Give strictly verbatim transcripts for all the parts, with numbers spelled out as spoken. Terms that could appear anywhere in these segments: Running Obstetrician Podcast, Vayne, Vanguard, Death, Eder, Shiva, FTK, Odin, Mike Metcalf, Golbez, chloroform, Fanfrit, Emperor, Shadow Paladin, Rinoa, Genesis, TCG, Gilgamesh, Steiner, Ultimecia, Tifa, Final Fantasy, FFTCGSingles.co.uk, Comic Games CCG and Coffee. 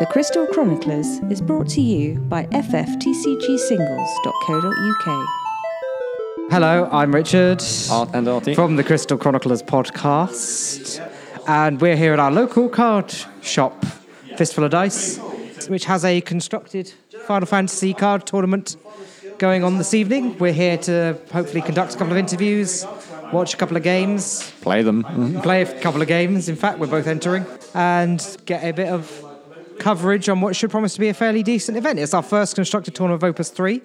The Crystal Chroniclers is brought to you by F F T C G Singles dot co dot U K. Hello, I'm Richard. Art and Artie. From the Crystal Chroniclers podcast. And we're here at our local card shop, Fistful of Dice, which has a constructed Final Fantasy card tournament going on this evening. We're here to hopefully conduct a couple of interviews, watch a couple of games. Play them. Mm-hmm. Play a couple of games. In fact, we're both entering. And get a bit of coverage on what should promise to be a fairly decent event. It's our first constructed tournament of Opus three,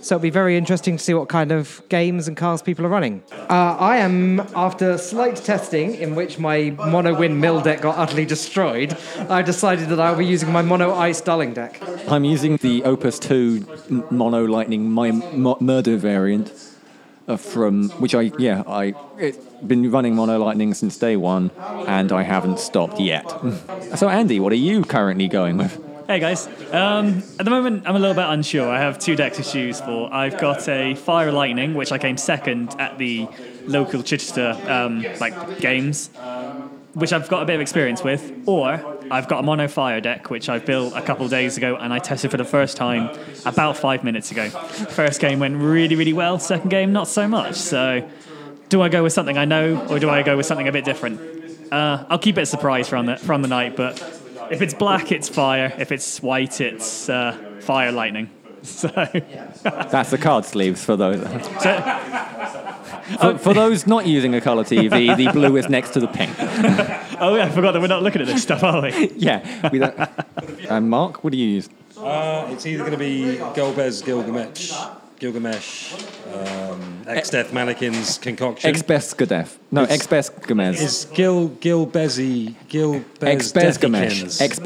so it'll be very interesting to see what kind of games and cars people are running. Uh, I am, after slight testing, in which my mono-win mill deck got utterly destroyed, I decided that I'll be using my mono-ice Darling deck. I'm using the Opus two mono-lightning my m- murder variant, uh, from which I, yeah, I... It, been running mono lightning since day one, and I haven't stopped yet. So Andy, what are you currently going with? Hey guys, um, at the moment I'm a little bit unsure. I have two decks to choose for. I've got a Fire Lightning, which I came second at the local Chichester um, like games, which I've got a bit of experience with, or I've got a mono fire deck, which I built a couple of days ago, and I tested for the first time about five minutes ago. First game went really, really well, second game not so much, so... Do I go with something I know, or do I go with something a bit different? Uh, I'll keep it a surprise from the, from the night, but if it's black, it's fire. If it's white, it's uh, fire lightning. So that's the card sleeves for those. So, for, for those not using a colour T V, the blue is next to the pink. Oh, yeah, I forgot that we're not looking at this stuff, are we? Yeah. We don't. Uh, Mark, what do you use? Uh, it's either going to be Golbez, Gilgamesh. Gilgamesh, um, X Death Mannequin's concoction. X Death. No, X Gomez. Is Gil Gilbezi Gil X Bezgamesh. X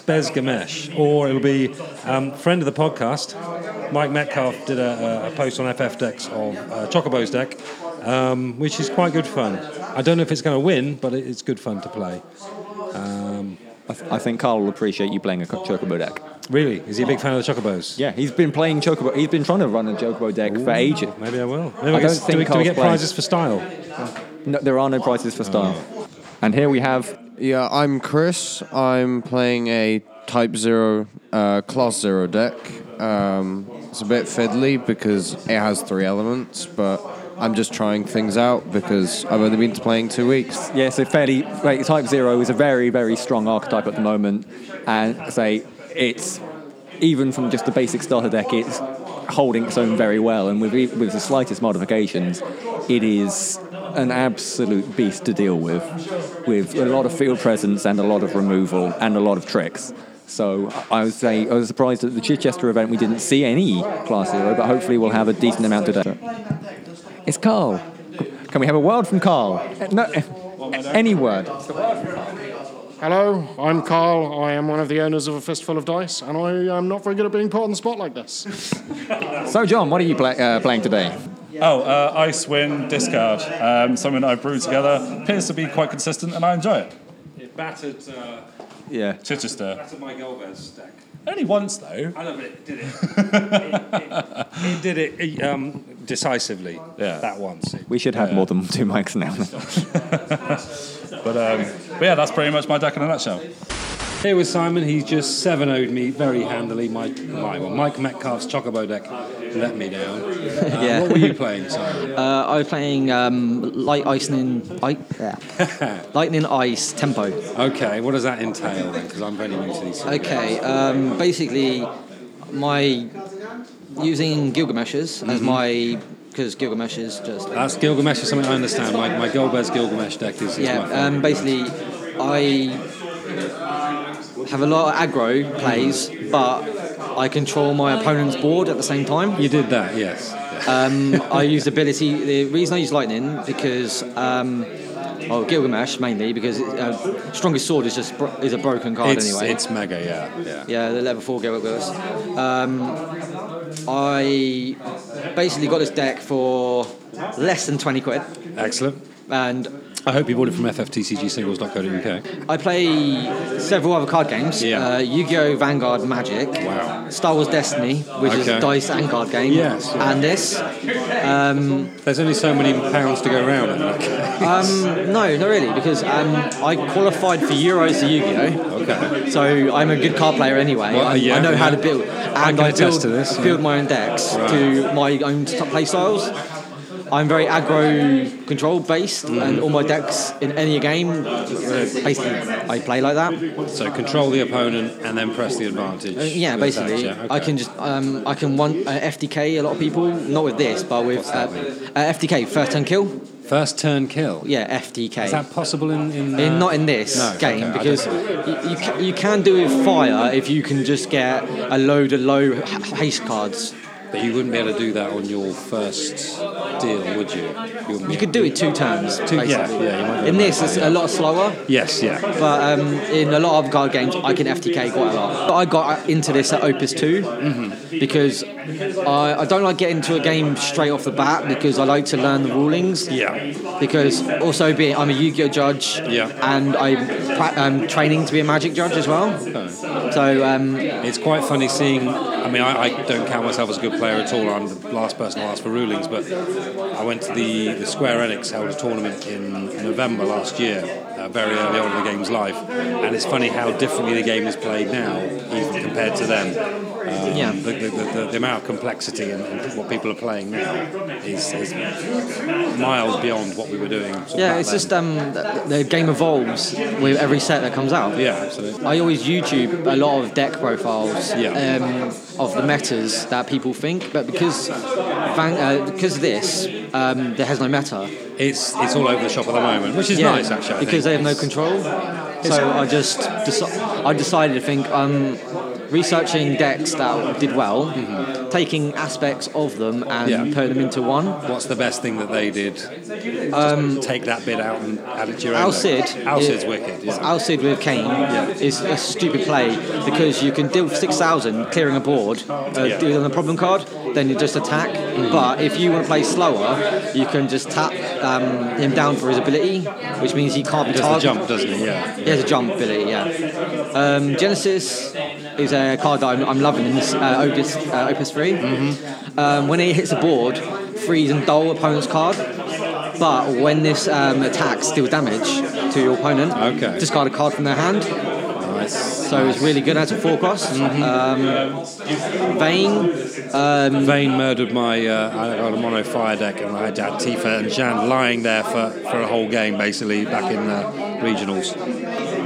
Bezgamesh. Or it'll be um, friend of the podcast, Mike Metcalf did a, a post on F F decks of uh, Chocobo's deck, um, which is quite good fun. I don't know if it's going to win, but it's good fun to play. Um, I, th- I think Carl will appreciate you playing a Chocobo deck. Really? Is he a big fan of the Chocobos? Yeah, he's been playing Chocobo. He's been trying to run a Chocobo deck Ooh, for ages. Maybe I will. Maybe I don't think do we, do we get playing. Prizes for style? No, there are no prizes for style. Oh. And here we have... Yeah, I'm Chris. I'm playing a Type Zero, uh, Class Zero deck. Um, it's a bit fiddly because it has three elements, but... I'm just trying things out because I've only been playing two weeks. Yeah, so fairly... Like, Type Zero is a very, very strong archetype at the moment. And, say, it's... Even from just the basic starter deck, it's holding its own very well. And with with the slightest modifications, it is an absolute beast to deal with. With a lot of field presence and a lot of removal and a lot of tricks. So I would say I was surprised at the Chichester event we didn't see any Class Zero, but hopefully we'll have a decent amount today. It's Carl. Can we have a word from Carl? No, any word. Hello, I'm Carl. I am one of the owners of A Fistful of Dice, and I am not very good at being put on the spot like this. So, John, what are you play, uh, playing today? Oh, uh, Ice, Wind, Discard. Um, something that I've brewed together. Appears to be quite consistent, and I enjoy it. It battered... Uh, yeah. Chichester. Battered my Golbez deck. Only once, though. I know, but it did it. it, it, it did it... it um, decisively, yeah. That once. We should have yeah. more than two mics now. but, um, but yeah, that's pretty much my deck in a nutshell. Here with Simon, he just seven oh'd me very handily. My, my well, Mike Metcalf's Chocobo deck let me down. Uh, yeah. What were you playing, Simon? Uh, I was playing um, Light Lightning, I, yeah. Lightning Ice Tempo. Okay, what does that entail then? Because I'm very new to these. Okay, um, basically, my... Using Gilgamesh's as mm-hmm. my... Because Gilgamesh is just... Like, that's Gilgamesh is something I understand. My, my Golbez Gilgamesh deck is... is yeah, my um, basically, I have a lot of aggro plays, but I control my opponent's board at the same time. You did that, yes. Um, I used ability... The reason I use Lightning, because... Um, Oh, Gilgamesh mainly because uh, Strongest Sword is just bro- is a broken card it's, anyway. It's mega, yeah, yeah. Yeah, the level four Gilgamesh. Um, I basically got this deck for less than twenty quid. Excellent. and I hope you bought it from F F T C G Singles dot co dot U K. I play several other card games. Yeah. Uh, Yu-Gi-Oh, Vanguard, Magic. Wow. Star Wars Destiny, which okay. is a dice and card game. Yes. Yeah. And this. Um, There's only so many pounds to go around in that case. Um, no, not really, because um, I qualified for Euros to Yu-Gi-Oh. Okay. So I'm a good card player anyway. Well, uh, yeah, I know yeah. how to build. And I, I build, to this, build yeah. my own decks right. to my own play styles. I'm very aggro control based, mm. and all my decks in any game, basically, I play like that. So control the opponent and then press the advantage. Uh, yeah, basically, yeah. Okay. I can just um, I can one uh, F T K a lot of people, not with this, but with uh, uh, F T K first turn kill. First turn kill. Yeah, F T K. Is that possible in, in, uh... in not in this no, game okay, because you, you can, you can do it with fire if you can just get a load of low haste cards. But you wouldn't be able to do that on your first deal, would you? You, you could do it two turns. Two, yeah, yeah. You in this, it's yeah. a lot slower. Yes, yeah. But um, in a lot of card games, I can F T K quite a lot. But I got into this at Opus two mm-hmm. because I, I don't like getting into a game straight off the bat because I like to learn the rulings. Yeah. Because also being I'm a Yu-Gi-Oh judge. Yeah. And I'm pra- um, training to be a Magic judge as well. Oh. So um, it's quite funny seeing. I mean, I, I don't count myself as a good player. At all, I'm the last person to ask for rulings, but I went to the, the Square Enix held a tournament in November last year, uh, very early on in the game's life, and it's funny how differently the game is played now, even compared to then. Um, yeah. the, the, the, the amount of complexity and, and what people are playing now is, is miles beyond what we were doing. Yeah, it's then. just um, the game evolves with every set that comes out. Yeah, absolutely. I always YouTube a lot of deck profiles yeah. um, of the metas that people think, but because van- uh, because this, um, there has no meta. It's it's all over the shop at the moment, which is yeah, nice actually. I because think. They have no control, so I just deci- I decided to think. Um, Researching decks that did well, mm-hmm. taking aspects of them and yeah. putting them into one. What's the best thing that they did? Um, take that bit out and add it to your own. Alcid. Alcid's wicked. Yeah. Alcid with Kane yeah. is a stupid play because you can deal with six thousand, clearing a board, uh, yeah. deal on a problem card, then you just attack. Mm-hmm. But if you want to play slower, you can just tap um, him down for his ability, which means he can't be targeted. He does a jump, doesn't he? Yeah. He has a jump ability, yeah. Um, Genesis is a A card that I'm, I'm loving in this uh, Opus uh, Opus three. Mm-hmm. Um, when it hits a board, freeze and dull opponent's card. But when this um, attacks, deal damage to your opponent. Okay. Discard a card from their hand. Nice. So nice. It's really good. That's a four cost. Mm-hmm. Um, Vayne. Um, Vayne murdered my. Uh, I had a mono fire deck, and I had Tifa and Shan lying there for, for a whole game, basically back in uh, regionals.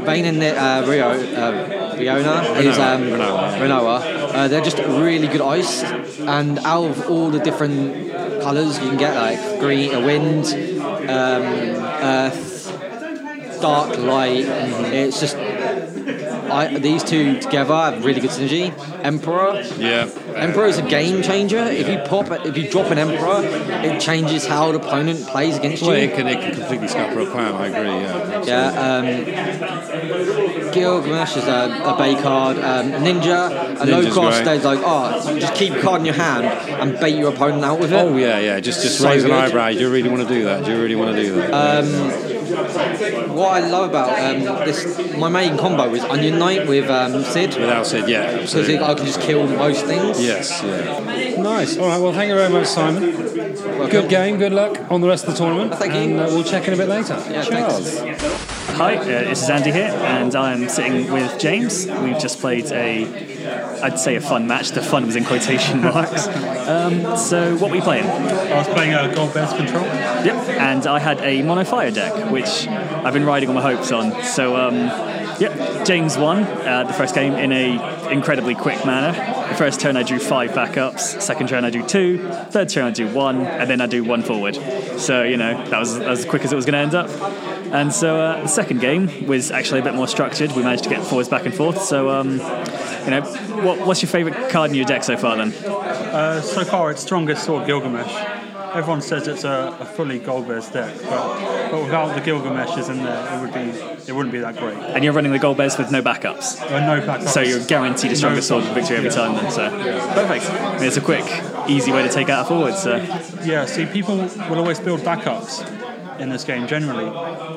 Vayne and the, uh, Rio. Uh, Fiona is um, Rinoa. Rinoa. Uh, they're just really good ice, and out of all the different colours you can get, like green, a wind, um, earth, dark, light. Mm-hmm. It's just I, these two together have really good synergy. Emperor. Yeah. Emperor is a game changer. If you pop, if you drop an Emperor, it changes how an opponent plays against you. Well, it can, it can completely scupper a plan. I agree. Yeah. Yeah. Um, Gilgamesh is a, a bay card. Um, ninja, a Ninja's low cost. They're like, oh, just keep a card in your hand and bait your opponent out with it. Oh yeah, yeah. Just just so raise good. An eyebrow. Do you really want to do that? Do you really want to do that? Um, what I love about um, this, my main combo is Onion Knight with um, Sid. Without Sid, yeah, absolutely. Because I can just kill most things. Yes, yeah. Nice. All right, well, thank you very much, Simon. Welcome. Good game, good luck on the rest of the tournament. Thank you. And uh, we'll check in a bit later. Yeah, Charles. Thanks. Hi, uh, this is Andy here, and I'm sitting with James. We've just played a... I'd say a fun match. The fun was in quotation marks. Um, so what were you playing? I was playing a Golbez control. Yep, and I had a mono fire deck, which I've been riding all my hopes on. So um, yep, James won uh, the first game in a incredibly quick manner. The first turn I drew five backups. Second turn I drew two. Third turn I drew one, and then I drew one forward. So you know that was, that was as quick as it was going to end up. And so uh, the second game was actually a bit more structured. We managed to get forwards back and forth. So, um, you know, what, what's your favourite card in your deck so far then? Uh, so far, it's Strongest Sword Gilgamesh. Everyone says it's a, a fully Golbez deck, but, but without the Gilgameshes in there, it would be it wouldn't be that great. And you're running the Golbez with no backups. Uh, no backups. So you're guaranteed a Strongest no Sword victory every yeah. time then. So yeah. Perfect. I mean, it's a quick, easy way to take out a forward. So yeah. See, people will always build backups. in this game generally,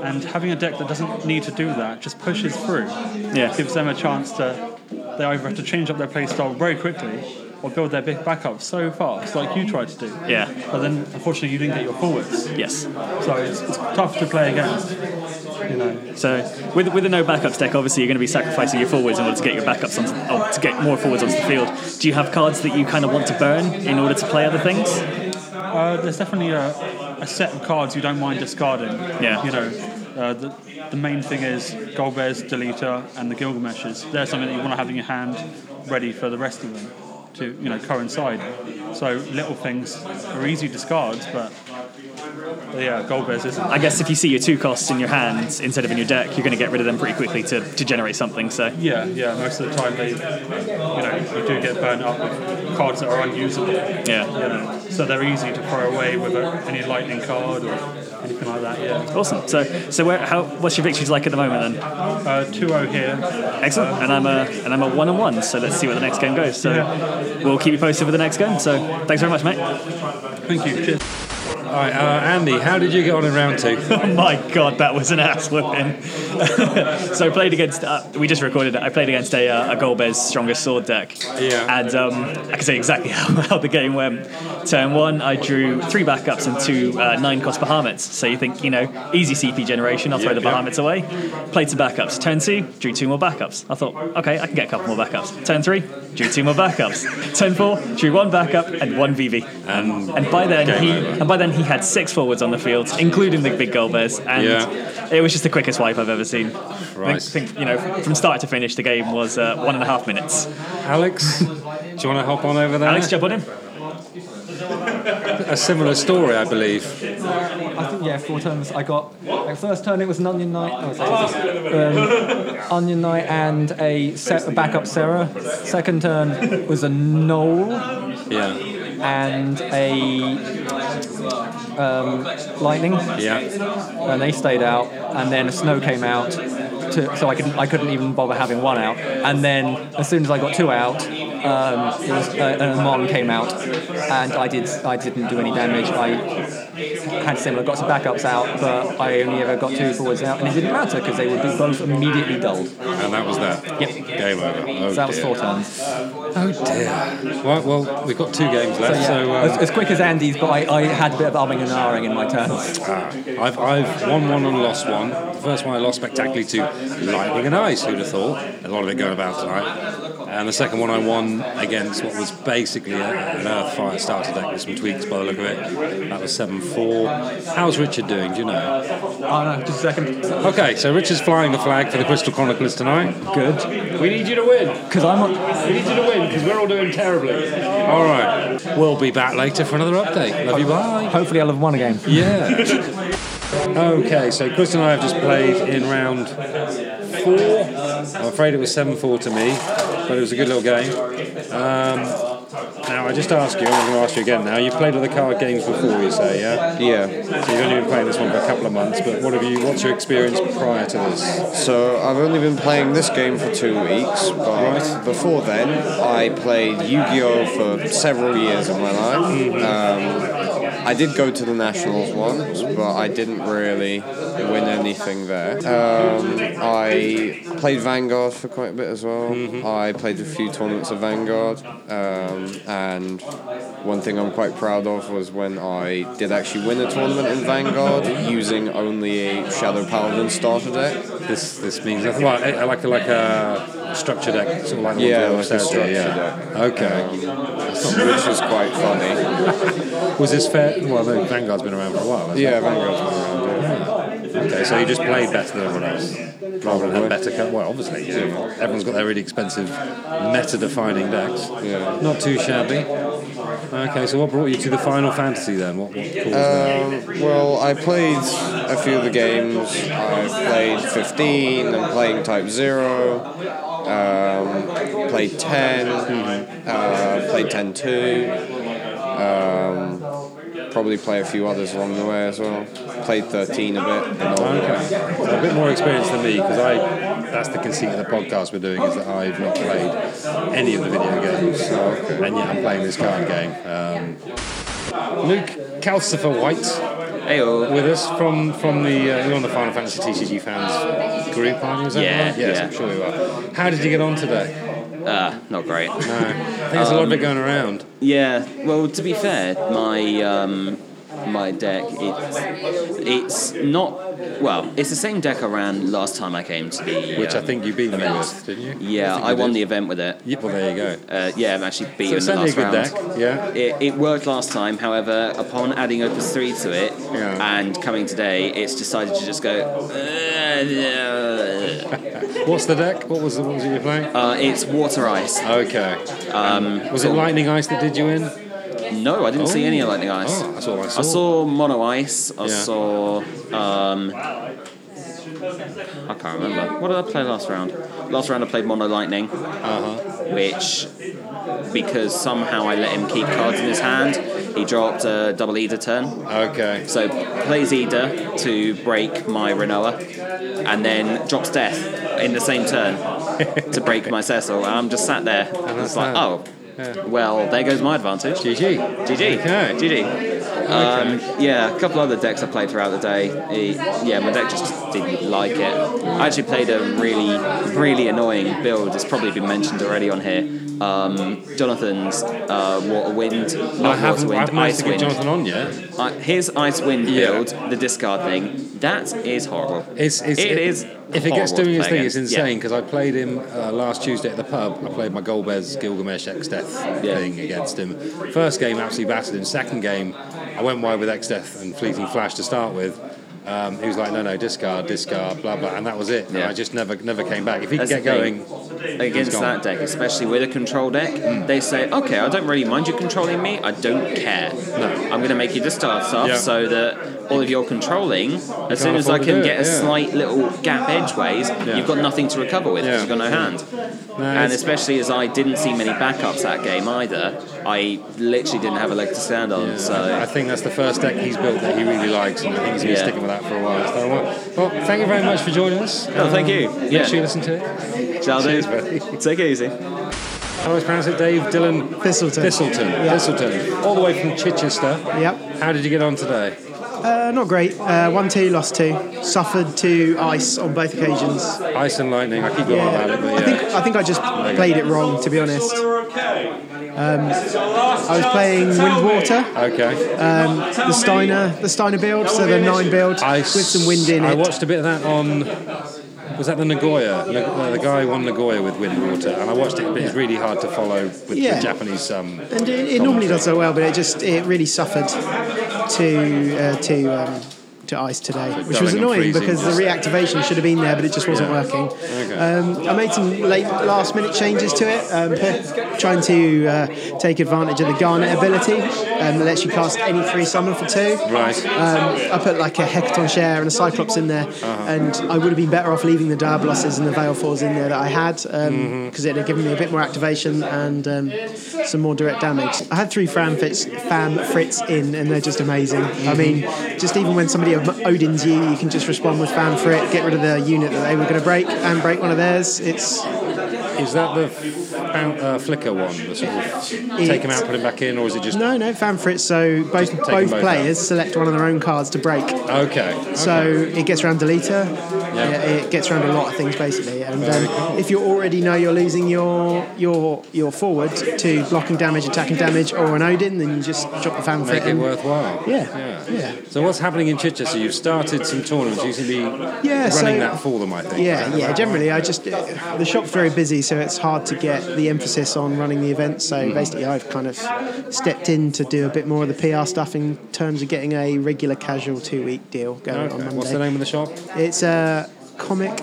and having a deck that doesn't need to do that just pushes through. Yeah, gives them a chance to, they either have to change up their playstyle very quickly or build their big backup so fast, like you tried to do. Yeah. But then, unfortunately, you didn't get your forwards. Yes. So it's, it's tough to play against. You know. So with with a no backups deck, obviously you're going to be sacrificing your forwards in order to get your backups onto, or to get more forwards onto the field. Do you have cards that you kind of want to burn in order to play other things? Uh, there's definitely a, a set of cards you don't mind discarding. Yeah. You know. Uh, the, the main thing is Golbez, Deleter, and the Gilgameshes. They're something that you want to have in your hand, ready for the rest of them to, you know, coincide. So little things are easy discards, but yeah, Golbez isn't. I guess if you see your two costs in your hand instead of in your deck, you're going to get rid of them pretty quickly to, to generate something. So yeah, yeah, most of the time they, you know, you do get burnt up with cards that are unusable. Yeah, you know, so they're easy to throw away with any lightning card or anything like that, yeah. Awesome. So, so where, how, what's your victories like at the moment then? Uh, two oh here. Excellent. Uh, and I'm a and I'm a one and one. So let's see where the next game goes. So yeah. We'll keep you posted for the next game. So thanks very much, mate. Thank you. Cheers. All right, uh, Andy, how did you get on in round two? Oh my God, that was an ass whipping. So I played against, uh, we just recorded it, I played against a, uh, a Golbez Strongest Sword deck. Yeah. And um, I can say exactly how, how the game went. Turn one, I drew three backups and two uh, nine-cost Bahamuts. So you think, you know, easy C P generation, I'll throw yep, the Bahamuts yep. away. Played some backups. Turn two, drew two more backups. I thought, okay, I can get a couple more backups. Turn three, drew two more backups. Turn four, drew one backup and one V V. And, and by then he... And by then he He had six forwards on the field, including the big Golbez, and yeah. it was just the quickest wipe I've ever seen. Right. I think, you know, from start to finish, the game was uh, one and a half minutes. Alex, do you want to hop on over there? Alex, jump on in. A similar story, I believe. I think, yeah, four turns. I got, like, first turn it was an Onion Knight. Oh, sorry, um, Onion Knight and a set, backup Sarah. Second turn was a Knoll. Yeah. And a um, lightning, yeah, and they stayed out, and then a snow came out, to, so I couldn't, I couldn't even bother having one out. And then as soon as I got two out, um, it was, uh, an Amon came out, and I did, I didn't do any damage. I had similar, got some backups out, but I only ever got two forwards out, and it didn't matter because they would be both immediately dulled. And that was that. Yep. Game over. Oh, so that was dear. Four turns. Oh dear. Well, well, we've got two games left. So, yeah, so uh, as, as quick as Andy's, but I, I had a bit of umming and ahhing in my turns. Ah, I've I've won one and lost one. The first one I lost spectacularly to Lightning and Ice. Who'd have thought? A lot of it going about tonight. And the second one I won against what was basically a, an Earthfire starter deck with some tweaks by the look of it. That was seven four. How's Richard doing, do you know? Oh, no, just a second. Okay, so Richard's flying the flag for the Crystal Chroniclers tonight. Good. We need you to win. Because I'm a- We need you to win, because we're all doing terribly. All right. We'll be back later for another update. Love you, bye. Hopefully I'll have won again. Yeah. Okay, so Chris and I have just played in round four. I'm afraid it was seven four to me, but it was a good little game. Um, now, I just ask you, I'm going to ask you again now, you've played other card games before, you say, yeah? Yeah. So you've only been playing this one for a couple of months, but what have you? What's your experience prior to this? So I've only been playing this game for two weeks, but right. before then I played Yu-Gi-Oh for several years of my life. Mm-hmm. Um, I did go to the Nationals once, but I didn't really win anything there. Um, I played Vanguard for quite a bit as well. Mm-hmm. I played a few tournaments of Vanguard, um, and one thing I'm quite proud of was when I did actually win a tournament in Vanguard using only a Shadow Paladin starter deck. This this means nothing. Well, like, like a structure deck, sort of like yeah, like a structure yeah. deck. Okay, um, which was quite funny. Was this fair? Well, no, Vanguard's been around for a while. Yeah, it? Vanguard's been around. Yeah. Okay, so you just played better than everyone else, rather than have better. Co- well, obviously, you know, everyone's got their really expensive meta-defining decks. Yeah, not too shabby. Okay, so what brought you to the Final Fantasy then? What, what caused um, that? Well, I played a few of the games. I played fifteen. I'm playing Type Zero. Um, played ten, mm-hmm. uh, played ten two, um, probably play a few others along the way as well. Played thirteen a bit. And okay, so a bit more experience than me, because I that's the conceit of the podcast we're doing, is that I've not played any of the video games, so, okay. and yet I'm playing this card game. Um, Luke Calcifer White. Ayo. With us from from the uh, you're on the Final Fantasy T C G fans group, aren't you? Is that yeah, right? Yes, yeah. I'm sure you are. How did you get on today? Uh, not great. No, I think there's um, a lot of it going around. Yeah. Well, to be fair, my um, my deck it, it's not well. It's the same deck I ran last time I came to the which um, I think you beat event. me with, didn't you? Yeah, I, I won did. the event with it. Yep. Well, there you go. Uh, yeah, I'm actually beat so in the last round. It's a good deck. Yeah. It, it worked last time. However, upon adding Opus three to it yeah. and coming today, it's decided to just go. Uh, uh, What's the deck? What was the what was it you playing? Uh, it's Water Ice. Okay. Um, was it Lightning Ice that did you in? No, I didn't oh. see any Lightning Ice. Oh, that's all I saw. I saw Mono Ice. I yeah. saw. Um, I can't remember. What did I play last round? Last round I played Mono Lightning, uh-huh. which, because somehow I let him keep cards in his hand, he dropped a double Eder turn. Okay. So plays Eder to break my Rinoa, and then drops Death in the same turn to break my Cecil. And I'm just sat there, and it's like, oh, yeah. well, there goes my advantage. G G. G G. Okay. G G. Um, yeah, a couple other decks I played throughout the day. It, yeah, my deck just didn't like it. I actually played a really, really annoying build. It's probably been mentioned already on here. Um, Jonathan's uh, Water Wind. Not I haven't, Water Wind, I've managed Ice to get Wind. Jonathan on yet. Uh, his Ice Wind build, yeah. the discard thing, that is horrible. It's, it's, it, it is. If it gets doing its thing, it's insane, because yeah. I played him uh, last Tuesday at the pub. I played my Golbez Gilgamesh X Death yeah. thing against him. First game, absolutely battered him. Second game, I went wide with X Death and Fleeting Flash to start with. Um, he was like, no, no, discard, discard, blah, blah, and that was it. Yeah. And I just never never came back. If he could get going... Against that deck, especially with a control deck, mm. they say, okay, I don't really mind you controlling me. I don't care. No. I'm going to make you discard stuff yeah. so that all of your controlling, you as soon as I can get it, a yeah. slight little gap edgeways, yeah. you've got nothing to recover with because yeah. you've got no hand. No, and especially as I didn't see many backups that game either, I literally didn't have a leg to stand on. Yeah. So I think that's the first deck he's built that he really likes, and I think he's going to yeah. stick with that for a while. So, well, well, thank you very much for joining us. Oh, um, thank you. Make yeah. sure you listen to it. Shall do. Take it easy. How do I pronounce it, Dave? Dylan Thistleton. Thistleton. Yeah. Thistleton. All the way from Chichester. Yep. How did you get on today? Uh, not great. Uh, won two, lost two. Suffered to ice on both occasions. Ice and lightning. I keep going yeah. about it. But yeah. I think I think I just played it wrong, to be honest. Um, I was playing Wind Water. Okay. Um, the Steiner, the Steiner build, so the nine build ice. With some wind in it. I watched a bit of that on. Was that the Nagoya? The guy won Nagoya with Wind Water, and I watched it, but it's really hard to follow with yeah. the Japanese. Um, and it, it normally does so well, but it just it really suffered to uh, to um, to ice today, so which was annoying because the reactivation should have been there, but it just wasn't yeah. working. Okay. Um, I made some late last minute changes to it, um, per, trying to uh, take advantage of the Garnet ability um, that lets you cast any three summon for two. Right. Um, I put like a Hecaton Share and a Cyclops in there, uh-huh. and I would have been better off leaving the Diabolosses and the Veil Fours in there that I had because um, mm-hmm. it had given me a bit more activation and um, some more direct damage. I had three Fanfrits, Fanfrits in, and they're just amazing. Mm-hmm. I mean, just even when somebody Odin's you, you can just respond with Fanfrit, get rid of the unit that they were going to break, and break one of theirs. It's is that the f- uh, flicker one, the sort of it, take him out, put him back in, or is it just no, no Fanfrit? So both both, both players out. Select one of their own cards to break. Okay. okay. So it gets around Deleter. Yeah. It, it gets around a lot of things basically, and um, cool. if you already know you're losing your your your forward to blocking damage, attacking damage, or an Odin, then you just drop the Fanfrit. Make it and, worthwhile. Yeah. Yeah. yeah. So what's happening in Chichester? So you've started some tournaments. You seem to be yeah, running so, that for them, I think. Yeah, yeah. Generally, I just uh, the shop's very busy, so it's hard to get the emphasis on running the events. So mm. basically, I've kind of stepped in to do a bit more of the P R stuff in terms of getting a regular casual two-week deal going okay. on Monday. What's the name of the shop? It's a uh, comic.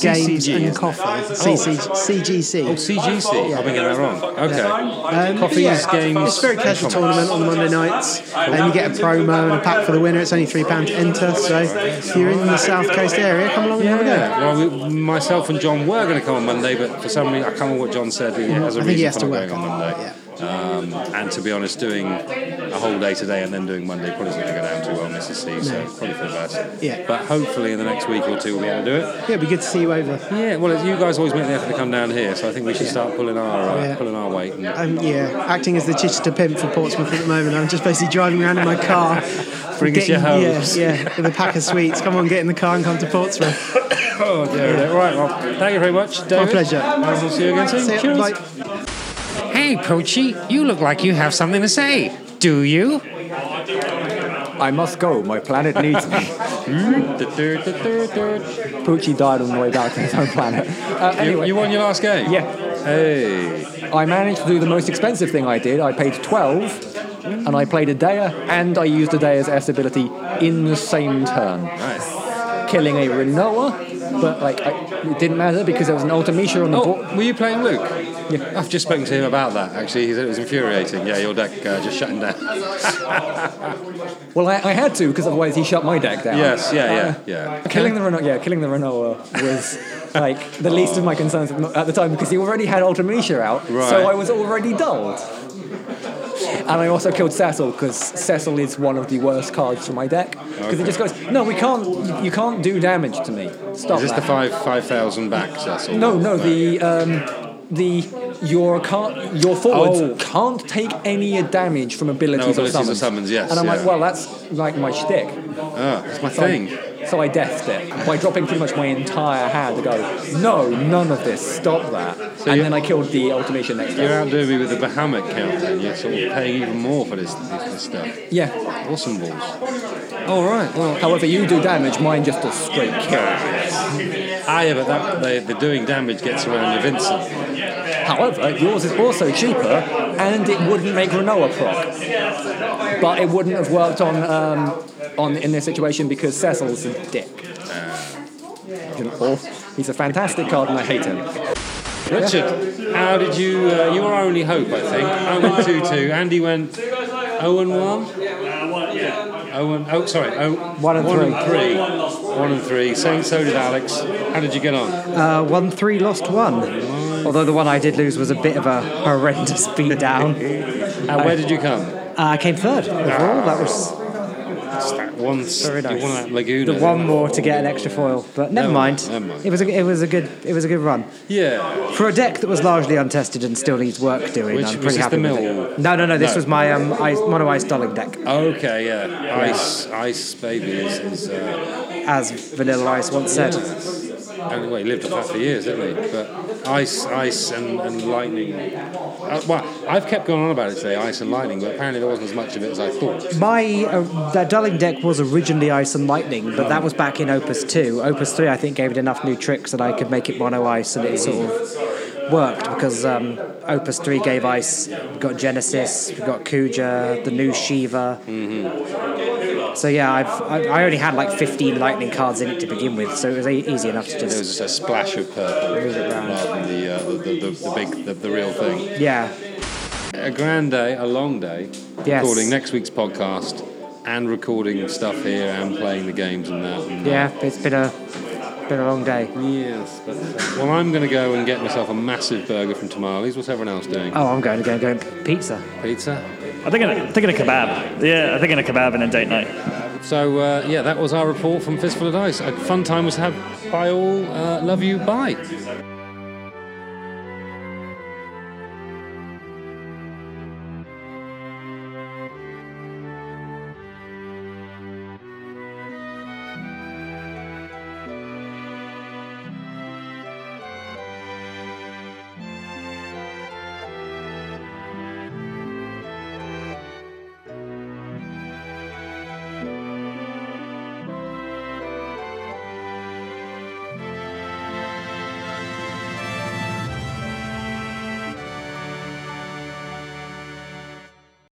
Games C C G, and coffee. C C G C. Oh, C G C. Yeah. I've been getting that wrong. Okay. Um, Coffees, yeah, games. It's a very casual tournament on Monday nights, and you get a promo and a pack for the winner. It's only three pounds to enter. So if you're in the South Coast area, come along and yeah. have a go. Well, we, myself and John were going to come on Monday, but for some reason I can't remember what John said. He has a reason for not going on Monday. Yeah. Um, and to be honest, doing a whole day today and then doing Monday probably isn't going to go down too well, Missus C, so no. Probably for the best. Yeah. But hopefully in the next week or two we'll be able to do it. Yeah, it'd be good to see you over. Yeah, well, you guys always make the effort to come down here, so I think we should yeah. start pulling our uh, yeah. pulling our weight. And um, yeah, acting as the Chichester pimp for Portsmouth at the moment. I'm just basically driving around in my car. Bring getting, us your hopes. Yeah, yeah, with a pack of sweets. Come on, get in the car and come to Portsmouth. Oh, there it is. Right, well, thank you very much, David. My pleasure. And we'll see you again soon. Cheers. Bye. Hey, Poachy, you look like you have something to say. Do you? I must go. My planet needs me. Poachy died on the way back to his own planet. Uh, anyway. You, you won your last game? Yeah. Hey. I managed to do the most expensive thing I did. I paid twelve. And I played Adea, and I used Adea's S ability in the same turn. Nice. Killing a Rinoa, but like I, it didn't matter because there was an Ultimecia on the oh, board. Were you playing Luke? Yeah. I've just spoken to him about that, actually. He said it was infuriating. Yeah, your deck uh, just shutting down. Well, I, I had to, because otherwise he shut my deck down. Yes, yeah, uh, yeah, yeah. Killing the Rinoa, yeah, killing the Rinoa was... like the least oh. of my concerns at the time, because he already had Ultimecia out, right. So I was already dulled. And I also killed Cecil, because Cecil is one of the worst cards from my deck, because okay. it just goes, no, we can't, you can't do damage to me. Stop. Is this that. The five five thousand back Cecil? No, no, no. the um, the your can't your forwards oh. can't take any damage from abilities, no, abilities or summons. Or summons yes, and I'm yeah. like, well, that's like my shtick. Ah, that's my so thing. I, So I deathed it by dropping pretty much my entire hand to go, no, none of this, stop that. So and then I killed the Ultimecia next time. You're outdoing me with the Bahamut count then, you're sort of paying even more for this, this, this stuff. Yeah. Awesome balls. All right. Well, however, you do damage, mine just a straight kill. Ah, yeah, but that, they, the doing damage gets around your Vincent. However, yours is also cheaper, and it wouldn't make Renoa proc. But it wouldn't have worked on... Um, On in this situation because Cecil's a dick. Uh, He's a fantastic card and I hate him. Richard, yeah. How did you... Uh, you were our only hope, I think. I went two two. Andy went oh and one? Owen, oh, sorry. Oh, one and one three. And three. One and three. So, so did Alex. How did you get on? Uh, one three, lost one. Although the one I did lose was a bit of a horrendous beatdown. And uh, where did you come? Uh, I came third overall. That was... That one, very nice. One that Laguna, the one more to get an extra foil, but never, no, mind. never mind. It was a it was a good it was a good run. Yeah, for a deck that was largely untested and still needs work doing. Which, I'm pretty happy. The mill? With it. No, no, no. This no. was my um ice, mono ice Darling deck. Okay, yeah, yeah. ice ice baby is, is uh, as Vanilla Ice once said. Yeah. And, well, he lived on that for years, didn't he? But ice, ice, and, and lightning. Uh, well, I've kept going on about it today, ice and lightning, but apparently there wasn't as much of it as I thought. My uh, that Darling deck was originally ice and lightning, but that was back in Opus two. Opus three, I think, gave it enough new tricks that I could make it mono ice, and it sort of worked because um, Opus three gave ice. We've got Genesis, we've got Kuja, the new Shiva. Mm-hmm. So yeah, I've I only had like fifteen lightning cards in it to begin with, so it was easy enough to just. There was just a splash of purple rather than the, uh, the, the, the the big the, the real thing. Yeah. A grand day, a long day. Yes. Recording next week's podcast and recording stuff here and playing the games and that. And yeah, that. It's been a been a long day. Yes. But, uh, well, I'm going to go and get myself a massive burger from Tamales. What's everyone else doing? Oh, I'm going to go and go pizza. Pizza. I think in a, thinking a kebab. Yeah, I think in a kebab and a date night. So, uh, yeah, that was our report from Fistful of Dice. A fun time was had by all. Uh, love you. Bye.